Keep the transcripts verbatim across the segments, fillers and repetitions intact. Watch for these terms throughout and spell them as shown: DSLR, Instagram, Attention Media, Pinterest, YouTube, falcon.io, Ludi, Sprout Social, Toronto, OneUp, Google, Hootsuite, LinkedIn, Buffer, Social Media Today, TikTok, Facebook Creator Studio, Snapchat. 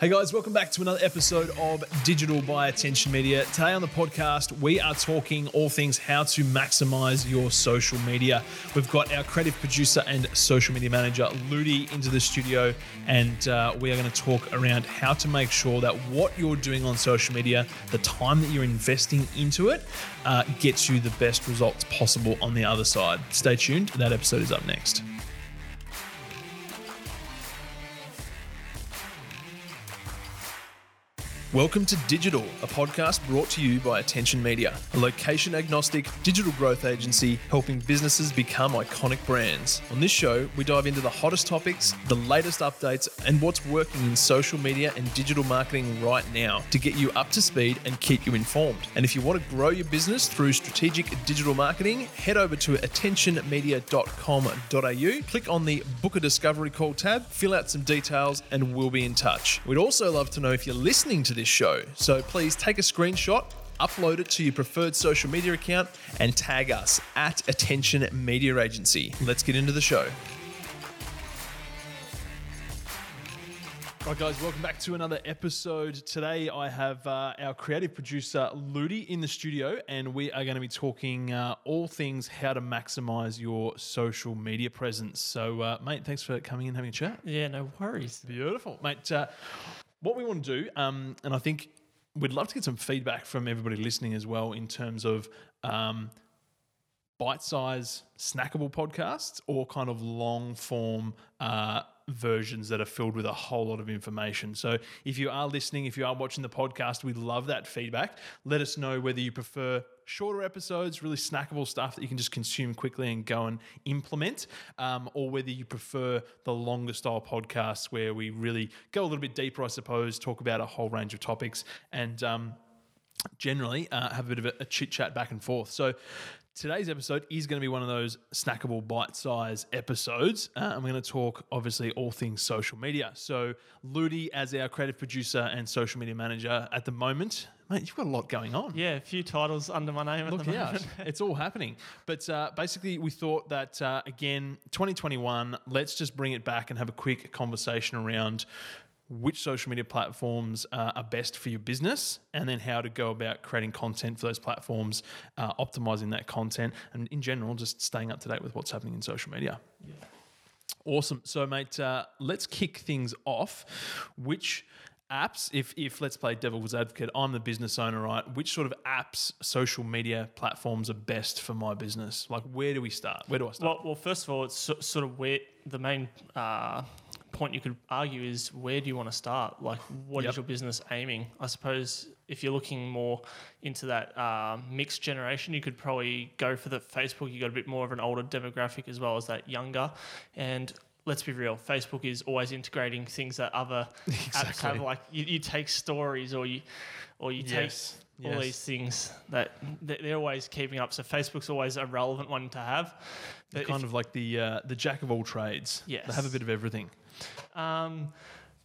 Hey guys, welcome back to another episode of Digital by Attention Media. Today on the podcast, we are talking all things how to maximize your social media. We've got our creative producer and social media manager, Ludi, into the studio, and uh, we are going to talk around how to make sure that what you're doing on social media, the time that you're investing into it, uh, gets you the best results possible on the other side. Stay tuned. That episode is up next. Welcome to Digital, a podcast brought to you by Attention Media, a location-agnostic digital growth agency helping businesses become iconic brands. On this show, we dive into the hottest topics, the latest updates, and what's working in social media and digital marketing right now to get you up to speed and keep you informed. And if you want to grow your business through strategic digital marketing, head over to attention media dot com dot a u, click on the Book a Discovery Call tab, fill out some details, and we'll be in touch. We'd also love to know if you're listening to this show. So please take a screenshot, upload it to your preferred social media account, and tag us at Attention Media Agency. Let's get into the show. All right, guys, welcome back to another episode. Today, I have uh, our creative producer, Ludi, in the studio, and we are going to be talking uh, all things how to maximize your social media presence. So, uh, mate, thanks for coming and having a chat. Yeah, no worries. Beautiful. Mate, uh, what we want to do, um, and I think we'd love to get some feedback from everybody listening as well in terms of um, bite-size snackable podcasts or kind of long-form uh, versions that are filled with a whole lot of information. So if you are listening, if you are watching the podcast, we love that feedback. Let us know whether you prefer shorter episodes, really snackable stuff that you can just consume quickly and go and implement, um, or whether you prefer the longer style podcasts where we really go a little bit deeper, I suppose, talk about a whole range of topics and um, generally uh, have a bit of a, a chit-chat back and forth. So today's episode is going to be one of those snackable bite-size episodes, uh, and we're going to talk, obviously, all things social media. So Ludi, as our creative producer and social media manager at the moment, mate, you've got a lot going on. Yeah, a few titles under my name at Look the moment. Out. It's all happening. But uh, basically, we thought that, uh, again, twenty twenty-one, let's just bring it back and have a quick conversation around which social media platforms uh, are best for your business, and then how to go about creating content for those platforms, uh, optimizing that content, and in general, just staying up to date with what's happening in social media. Yeah. Awesome. So, mate, uh, let's kick things off. Which apps, if if let's play devil's advocate, I'm the business owner, right? Which sort of apps, social media platforms are best for my business? Like, where do we start? Where do I start? Well, well first of all, it's so, sort of where the main uh, point you could argue is, where do you want to start? Like, what yep. is your business aiming? I suppose if you're looking more into that uh, mixed generation, you could probably go for the Facebook. You got a bit more of an older demographic as well as that younger. And let's be real, Facebook is always integrating things that other exactly. apps have. Like you, you take stories or you or you yes. take yes. all these things that they're always keeping up. So Facebook's always a relevant one to have. They're kind if, of like the uh, the jack of all trades. Yes. They have a bit of everything. Um,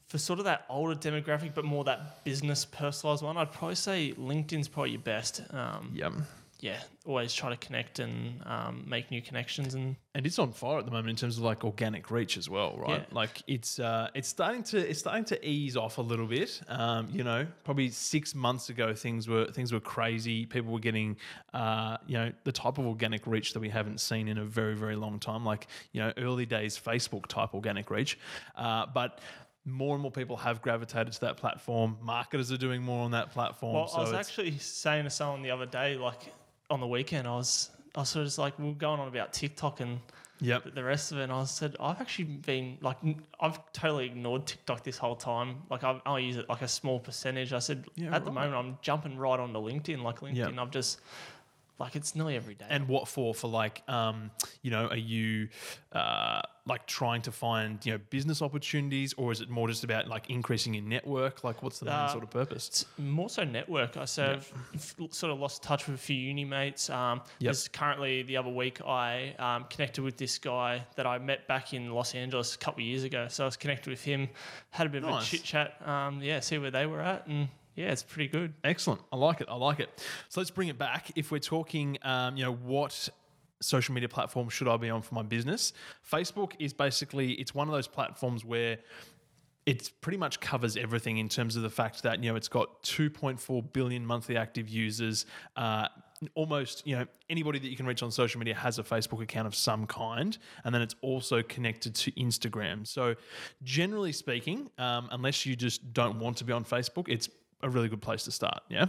for sort of that older demographic, but more that business personalised one, I'd probably say LinkedIn's probably your best. Um, yep. Yeah, always try to connect and um, make new connections. And and it's on fire at the moment in terms of like organic reach as well, right? Yeah. Like it's uh, it's starting to it's starting to ease off a little bit. Um, you know, probably six months ago things were things were crazy. People were getting uh, you know, the type of organic reach that we haven't seen in a very, very long time. Like, you know, early days Facebook type organic reach, uh, but more and more people have gravitated to that platform. Marketers are doing more on that platform. Well, so I was actually saying to someone the other day, like, on the weekend, I was I was sort of just like, we were going on about TikTok and yep. the rest of it, and I said, I've actually been like, I've totally ignored TikTok this whole time. Like I've, I use it like a small percentage. I said, yeah, at right. the moment, I'm jumping right onto LinkedIn. Like LinkedIn, yep. I've just like, it's nearly every day. And what for? For like, um, you know, are you uh, like trying to find, you know, business opportunities, or is it more just about like increasing your network? Like what's the uh, main sort of purpose? It's more so network. I sort of, yeah. f- sort of lost touch with a few uni mates. Um, yep. There's currently the other week I um, connected with this guy that I met back in Los Angeles a couple of years ago. So I was connected with him, had a bit nice. of a chit chat. Um, yeah, see where they were at and. Yeah, it's pretty good. Excellent. I like it. I like it. So let's bring it back. If we're talking, um, you know, what social media platform should I be on for my business? Facebook is basically, it's one of those platforms where it pretty much covers everything in terms of the fact that, you know, it's got two point four billion monthly active users. Uh, almost, you know, anybody that you can reach on social media has a Facebook account of some kind. And then it's also connected to Instagram. So generally speaking, um, unless you just don't want to be on Facebook, it's a really good place to start. Yeah.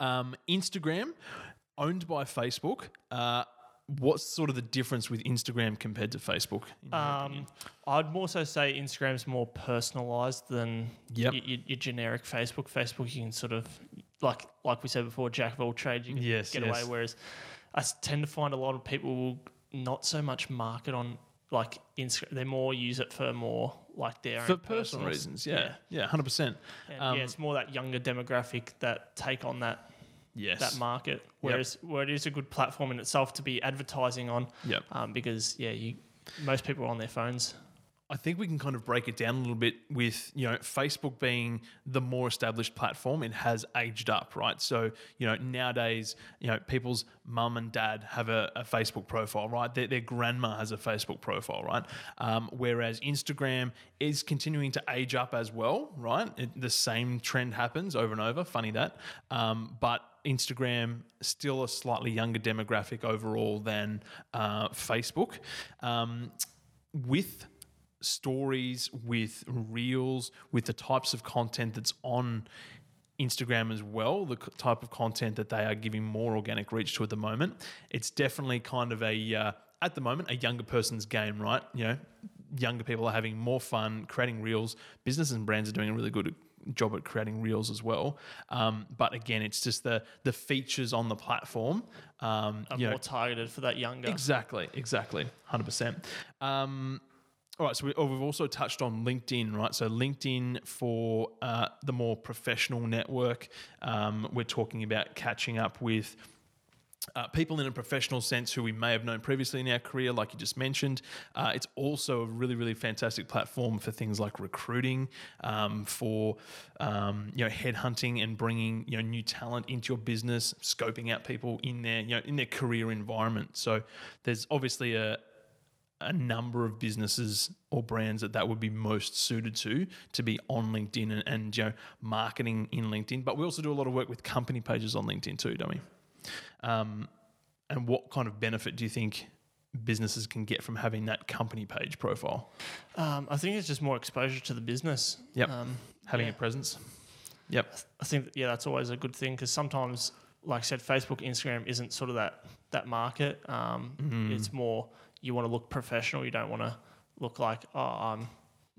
Um, Instagram, owned by Facebook. Uh, what's sort of the difference with Instagram compared to Facebook? Um, I'd more so say Instagram's more personalised than yep. y- y- your generic Facebook. Facebook, you can sort of, like like we said before, jack of all trades, you can yes, get yes. away. Whereas I tend to find a lot of people will not so much market on like Instagram. They more use it for more like their for own personal personals. reasons. Yeah, yeah, hundred yeah, percent. Um, yeah, it's more that younger demographic that take on that. Yes. That market, whereas yep. where it is a good platform in itself to be advertising on, yep. um, because yeah, you most people are on their phones. I think we can kind of break it down a little bit with, you know, Facebook being the more established platform, it has aged up, right? So, you know, nowadays, you know, people's mum and dad have a, a Facebook profile, right? Their, their grandma has a Facebook profile, right? Um, whereas Instagram is continuing to age up as well, right? It, the same trend happens over and over, funny that. Um, but Instagram, still a slightly younger demographic overall than uh, Facebook. Um, with stories, with reels, with the types of content that's on Instagram as well, the type of content that they are giving more organic reach to at the moment, it's definitely kind of a, uh, at the moment, a younger person's game, right? You know, younger people are having more fun creating reels. Businesses and brands are doing a really good job at creating reels as well. Um, but again, it's just the the features on the platform. Um, are you more know, targeted for that younger. Exactly, exactly, one hundred percent. Um, All right, so we, oh, we've also touched on LinkedIn, right? So LinkedIn for uh, the more professional network. Um, we're talking about catching up with uh, people in a professional sense who we may have known previously in our career, like you just mentioned. Uh, it's also a really, really fantastic platform for things like recruiting, um, for um, you know, headhunting and bringing, you know, new talent into your business, scoping out people in their, you know, in their career environment. So there's obviously a a number of businesses or brands that that would be most suited to, to be on LinkedIn and, and, you know, marketing in LinkedIn. But we also do a lot of work with company pages on LinkedIn too, don't we? Um, and what kind of benefit do you think businesses can get from having that company page profile? Um, I think it's just more exposure to the business. Yep. Um, having yeah. a presence. Yep. I think, yeah, that's always a good thing because sometimes, like I said, Facebook, Instagram isn't sort of that, that market. Um, mm-hmm. It's more... You want to look professional. You don't want to look like, oh, I'm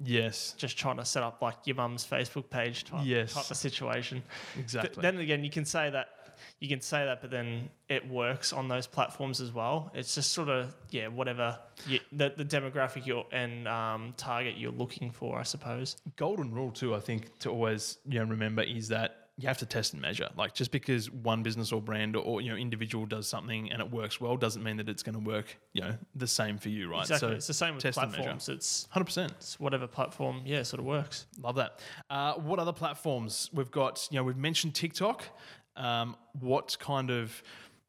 yes. just trying to set up like your mum's Facebook page type, yes. type of situation. Exactly. But then again, you can say that, you can say that, but then it works on those platforms as well. It's just sort of, yeah, whatever you, the, the demographic you're and um, target you're looking for, I suppose. Golden rule too, I think, to always, you know, remember is that you have to test and measure. Like just because one business or brand or, or you know, individual does something and it works well doesn't mean that it's going to work, you know, the same for you, right? Exactly. So it's the same with platforms. It's one hundred percent. It's whatever platform, yeah, sort of works. Love that. Uh, what other platforms? We've got, you know, we've mentioned TikTok. Um, what kind of,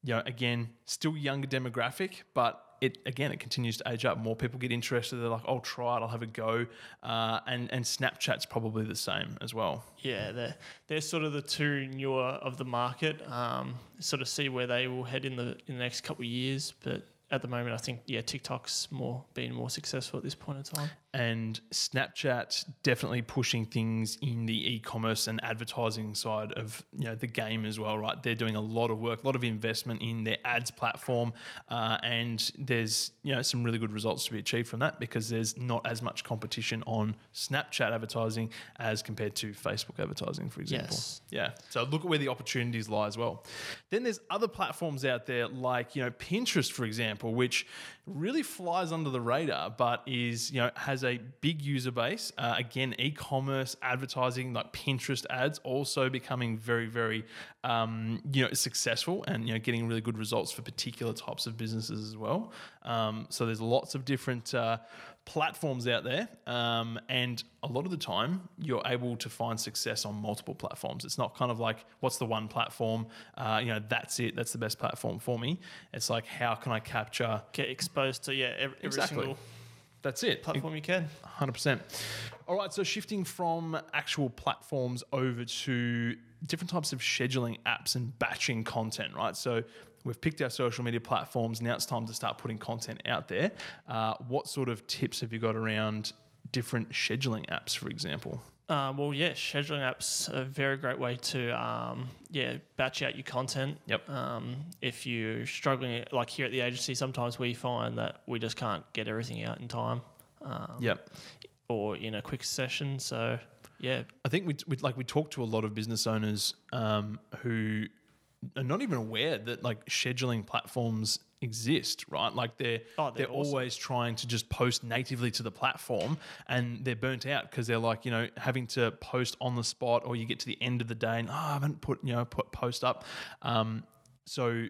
you know, again, still younger demographic, but it again, it continues to age up. More people get interested. They're like, I'll try it. I'll have a go. Uh, and and Snapchat's probably the same as well. Yeah, they're, they're sort of the two newer of the market. Um, sort of see where they will head in the in the next couple of years. But at the moment, I think yeah, TikTok's more been more successful at this point in time. And Snapchat definitely pushing things in the e-commerce and advertising side of, you know, the game as well, right? They're doing a lot of work, a lot of investment in their ads platform, uh, and there's, you know, some really good results to be achieved from that because there's not as much competition on Snapchat advertising as compared to Facebook advertising, for example. Yes. Yeah. So look at where the opportunities lie as well. Then there's other platforms out there like, you know, Pinterest, for example, which really flies under the radar, but is, you know, has a big user base. Uh, again, e-commerce, advertising, like Pinterest ads also becoming very, very, um, you know, successful and, you know, getting really good results for particular types of businesses as well. Um, so there's lots of different uh, platforms out there. Um, and a lot of the time you're able to find success on multiple platforms. It's not kind of like, what's the one platform? Uh, you know, that's it. That's the best platform for me. It's like, how can I capture... Get exposed to, yeah, every, every exactly. single... That's it. Platform you can. one hundred percent. All right, so shifting from actual platforms over to different types of scheduling apps and batching content, right? So we've picked our social media platforms. Now it's time to start putting content out there. Uh, what sort of tips have you got around different scheduling apps, for example? Uh, well, yeah, scheduling apps are a very great way to, um, yeah, batch out your content. Yep. Um, if you're struggling, like here at the agency, sometimes we find that we just can't get everything out in time. Um, yep. Or in a quick session. So, yeah. I think we, we like we talk to a lot of business owners um, who are not even aware that like scheduling platforms exist, right? Like they're oh, they're, they're awesome. Always trying to just post natively to the platform, and they're burnt out because they're like, you know, having to post on the spot, or you get to the end of the day and oh, I haven't put you know put post up. Um, so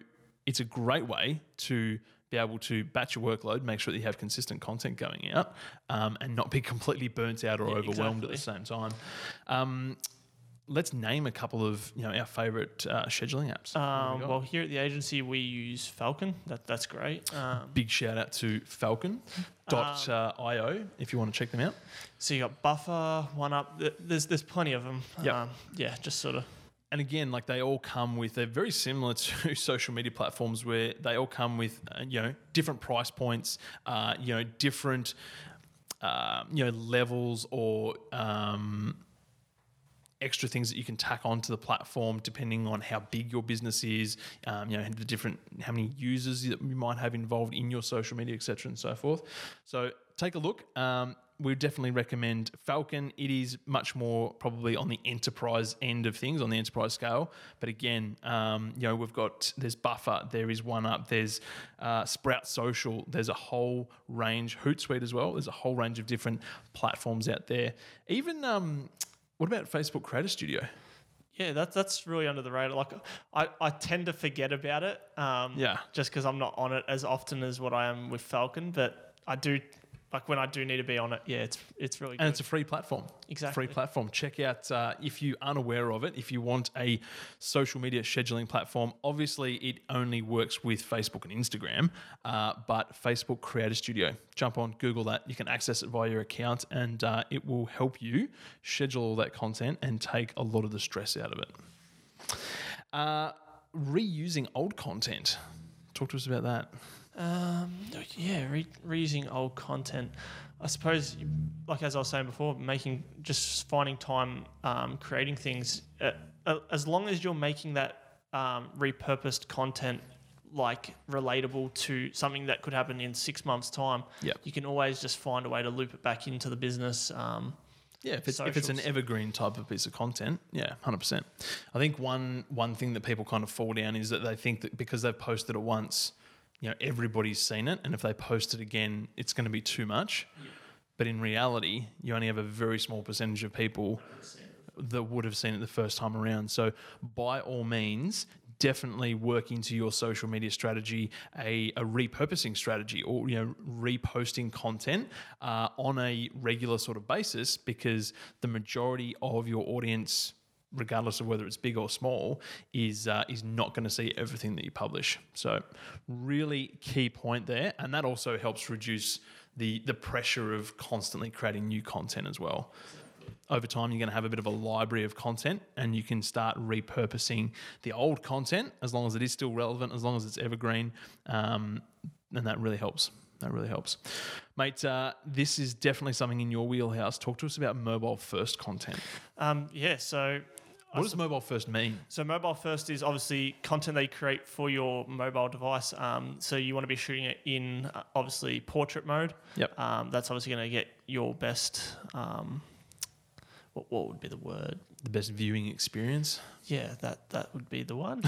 it's a great way to be able to batch your workload, make sure that you have consistent content going out, um, and not be completely burnt out or yeah, overwhelmed exactly. at the same time. Um, Let's name a couple of you know our favourite uh, scheduling apps. Um, we well, here at the agency, we use Falcon. That, that's great. Um, Big shout out to falcon dot i o um, if you want to check them out. So you got Buffer, OneUp. There's there's plenty of them. Yep. Um, yeah, just sort of. And again, like they all come with, they're very similar to social media platforms where they all come with uh, you know different price points, uh, you know different uh, you know levels or. Um, extra things that you can tack onto the platform depending on how big your business is, um, you know, the different, how many users that you might have involved in your social media, et cetera, and so forth. So take a look. Um, we definitely recommend Falcon. It is much more probably on the enterprise end of things, on the enterprise scale. But again, um, you know, we've got, there's Buffer, there is OneUp, there's uh, Sprout Social, there's a whole range, Hootsuite as well. There's a whole range of different platforms out there. Even, um, what about Facebook Creator Studio? Yeah, that's that's really under the radar. Like, I, I tend to forget about it. Um, yeah. Just because I'm not on it as often as what I am with Falcon, but I do. Like when I do need to be on it, yeah, it's it's really good. And it's a free platform. Exactly. Free platform. Check out, uh, if you aren't aware of it, if you want a social media scheduling platform, obviously it only works with Facebook and Instagram, uh, but Facebook Creator Studio. Jump on, Google that. You can access it via your account, and uh, it will help you schedule all that content and take a lot of the stress out of it. Uh, reusing old content. Talk to us about that. Um, yeah, re- reusing old content. I suppose, like as I was saying before, making just finding time um, creating things. Uh, uh, as long as you're making that um, repurposed content like relatable to something that could happen in six months' time, yep. you can always just find a way to loop it back into the business. Um, Yeah, if it's, if it's an evergreen type of piece of content, yeah, one hundred percent. I think one one thing that people kind of fall down is that they think that because they've posted it once, you know, everybody's seen it, and if they post it again, it's going to be too much. Yeah. But in reality, you only have a very small percentage of people that would have seen it the first time around. So by all means, definitely work into your social media strategy a, a repurposing strategy, or you know reposting content uh, on a regular sort of basis, because the majority of your audience, regardless of whether it's big or small, is uh, is not going to see everything that you publish. So really key point there, and that also helps reduce the the pressure of constantly creating new content as well. Over time, you're going to have a bit of a library of content, and you can start repurposing the old content as long as it is still relevant, as long as it's evergreen, um, and that really helps. That really helps. Mate, uh, this is definitely something in your wheelhouse. Talk to us about mobile-first content. Um, yeah, so... What does mobile first mean? So mobile first is obviously content they create for your mobile device. Um, so you want to be shooting it in, uh, obviously, portrait mode. Yep. Um, that's obviously going to get your best... Um, what would be the word? The best viewing experience? Yeah, that, that would be the one.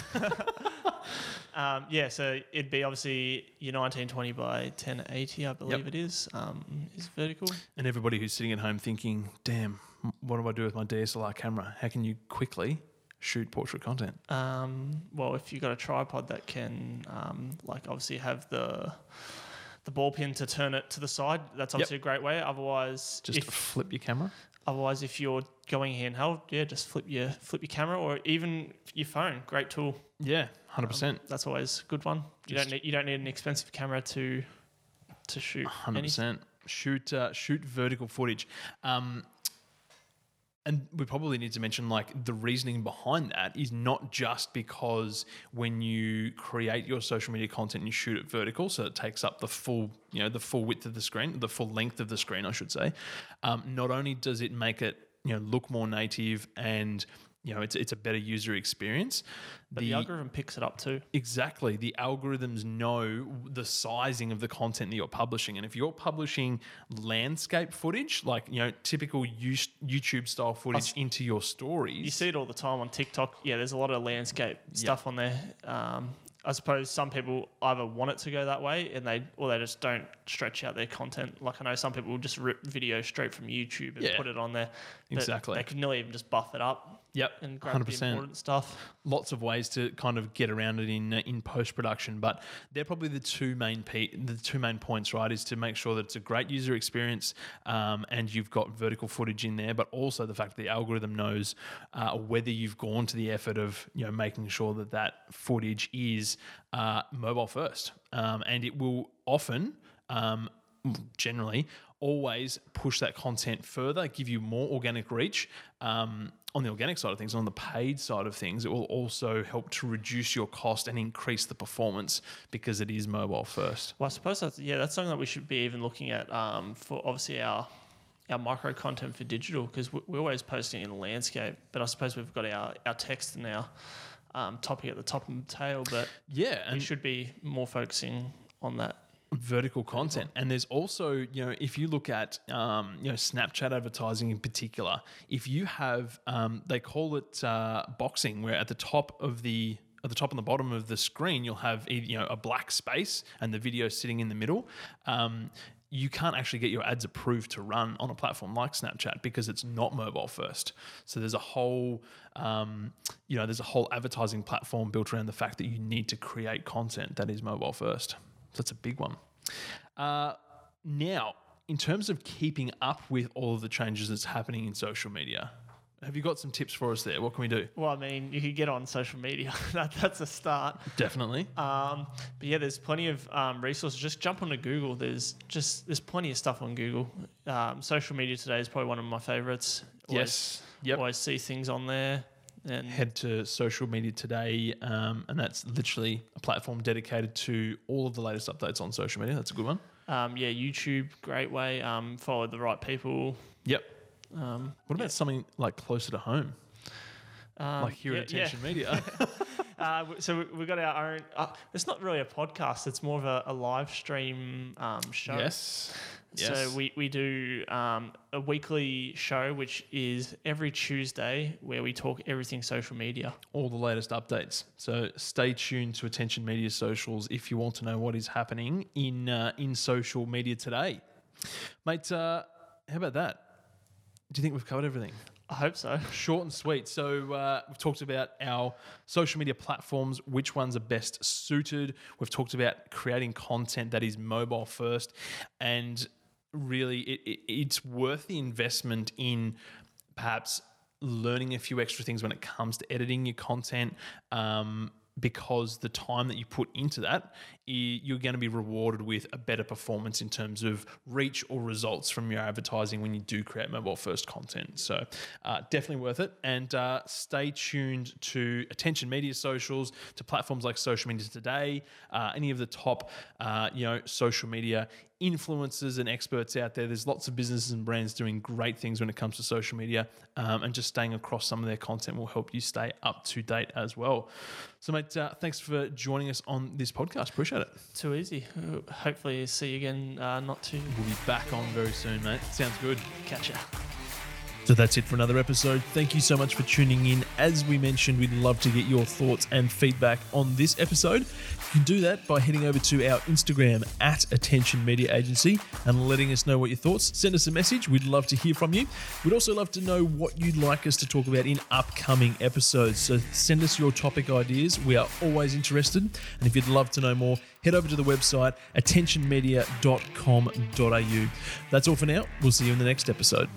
um, yeah, so it'd be obviously your nineteen twenty by ten eighty, I believe yep. it is, um, is vertical. And everybody who's sitting at home thinking, damn, what do I do with my D S L R camera? How can you quickly shoot portrait content? Um, well, if you've got a tripod that can um, like obviously have the... the ball pin to turn it to the side, that's obviously yep. a great way. Otherwise... Just if, flip your camera? Otherwise, if you're going handheld, yeah, just flip your flip your camera, or even your phone. Great tool. Yeah, one hundred percent. Um, that's always a good one. You just don't need you don't need an expensive camera to to shoot. one hundred percent. Anything. Shoot uh, shoot vertical footage. Um, And we probably need to mention, like, the reasoning behind that is not just because when you create your social media content, you shoot it vertical, so it takes up the full, you know, the full width of the screen, the full length of the screen, I should say. Um, not only does it make it, you know, look more native and, you know, it's it's a better user experience, but the, the algorithm picks it up too. Exactly. The algorithms know the sizing of the content that you're publishing. And if you're publishing landscape footage, like, you know, typical YouTube style footage I, into your stories. You see it all the time on TikTok. Yeah, there's a lot of landscape stuff yeah. on there. Um, I suppose some people either want it to go that way and they or they just don't stretch out their content. Like, I know some people will just rip video straight from YouTube and yeah. put it on there. Exactly. They can nearly even just buff it up. Yep, and grab one hundred percent. The important stuff. Lots of ways to kind of get around it in uh, in post production, but they're probably the two main pe- the two main points, right? Is to make sure that it's a great user experience, um, and you've got vertical footage in there, but also the fact that the algorithm knows uh, whether you've gone to the effort of, you know, making sure that that footage is uh, mobile first, um, and it will often, um, generally, always push that content further, give you more organic reach. Um, on the organic side of things, on the paid side of things, it will also help to reduce your cost and increase the performance because it is mobile first. Well, I suppose that's, yeah, that's something that we should be even looking at um, for obviously our our micro content for digital, because we're always posting in the landscape, but I suppose we've got our, our text now um, topic at the top of the tail, but yeah, and we should be more focusing on that. Vertical content. And there's also, you know, if you look at, um, you know, Snapchat advertising in particular, if you have, um, they call it uh, boxing, where at the top of the, at the top and the bottom of the screen, you'll have, you know, a black space and the video sitting in the middle. Um, you can't actually get your ads approved to run on a platform like Snapchat because it's not mobile first. So there's a whole, um, you know, there's a whole advertising platform built around the fact that you need to create content that is mobile first. So that's a big one. Uh, now, in terms of keeping up with all of the changes that's happening in social media, have you got some tips for us there? What can we do? Well, I mean, you can get on social media. that, that's a start. Definitely. Um, but yeah, there's plenty of um, resources. Just jump onto Google. There's just there's plenty of stuff on Google. Um, Social Media Today is probably one of my favourites. Yes. Yep. Always see things on there. And head to Social Media Today, um, and that's literally a platform dedicated to all of the latest updates on social media. That's a good one. Um, yeah, YouTube, great way. Um, follow the right people. Yep. Um, what about yeah. something like closer to home? Um, like here yeah, at Attention yeah. Media. uh, so we've got our own... Uh, it's not really a podcast. It's more of a, a live stream um, show. Yes. Yes. So we, we do um, a weekly show, which is every Tuesday, where we talk everything social media. All the latest updates. So stay tuned to Attention Media Socials if you want to know what is happening in uh, in social media today. Mate, uh, how about that? Do you think we've covered everything? I hope so. Short and sweet. So uh, we've talked about our social media platforms, which ones are best suited. We've talked about creating content that is mobile first, and really, it, it, it's worth the investment in perhaps learning a few extra things when it comes to editing your content, um, because the time that you put into that, you're going to be rewarded with a better performance in terms of reach or results from your advertising when you do create mobile-first content. So uh, definitely worth it. And uh, stay tuned to Attention Media Socials, to platforms like Social Media Today, uh, any of the top uh, you know, social media influencers and experts out there. There's lots of businesses and brands doing great things when it comes to social media, um, and just staying across some of their content will help you stay up to date as well. So, mate, uh, thanks for joining us on this podcast. Appreciate it. Too easy. Hopefully see you again uh, not too... We'll be back on very soon, mate. Sounds good. Catch ya. So that's it for another episode. Thank you so much for tuning in. As we mentioned, we'd love to get your thoughts and feedback on this episode. You can do that by heading over to our Instagram at Attention Media Agency and letting us know what your thoughts. Send us a message. We'd love to hear from you. We'd also love to know what you'd like us to talk about in upcoming episodes. So send us your topic ideas. We are always interested. And if you'd love to know more, head over to the website, attention media dot com dot a u. That's all for now. We'll see you in the next episode.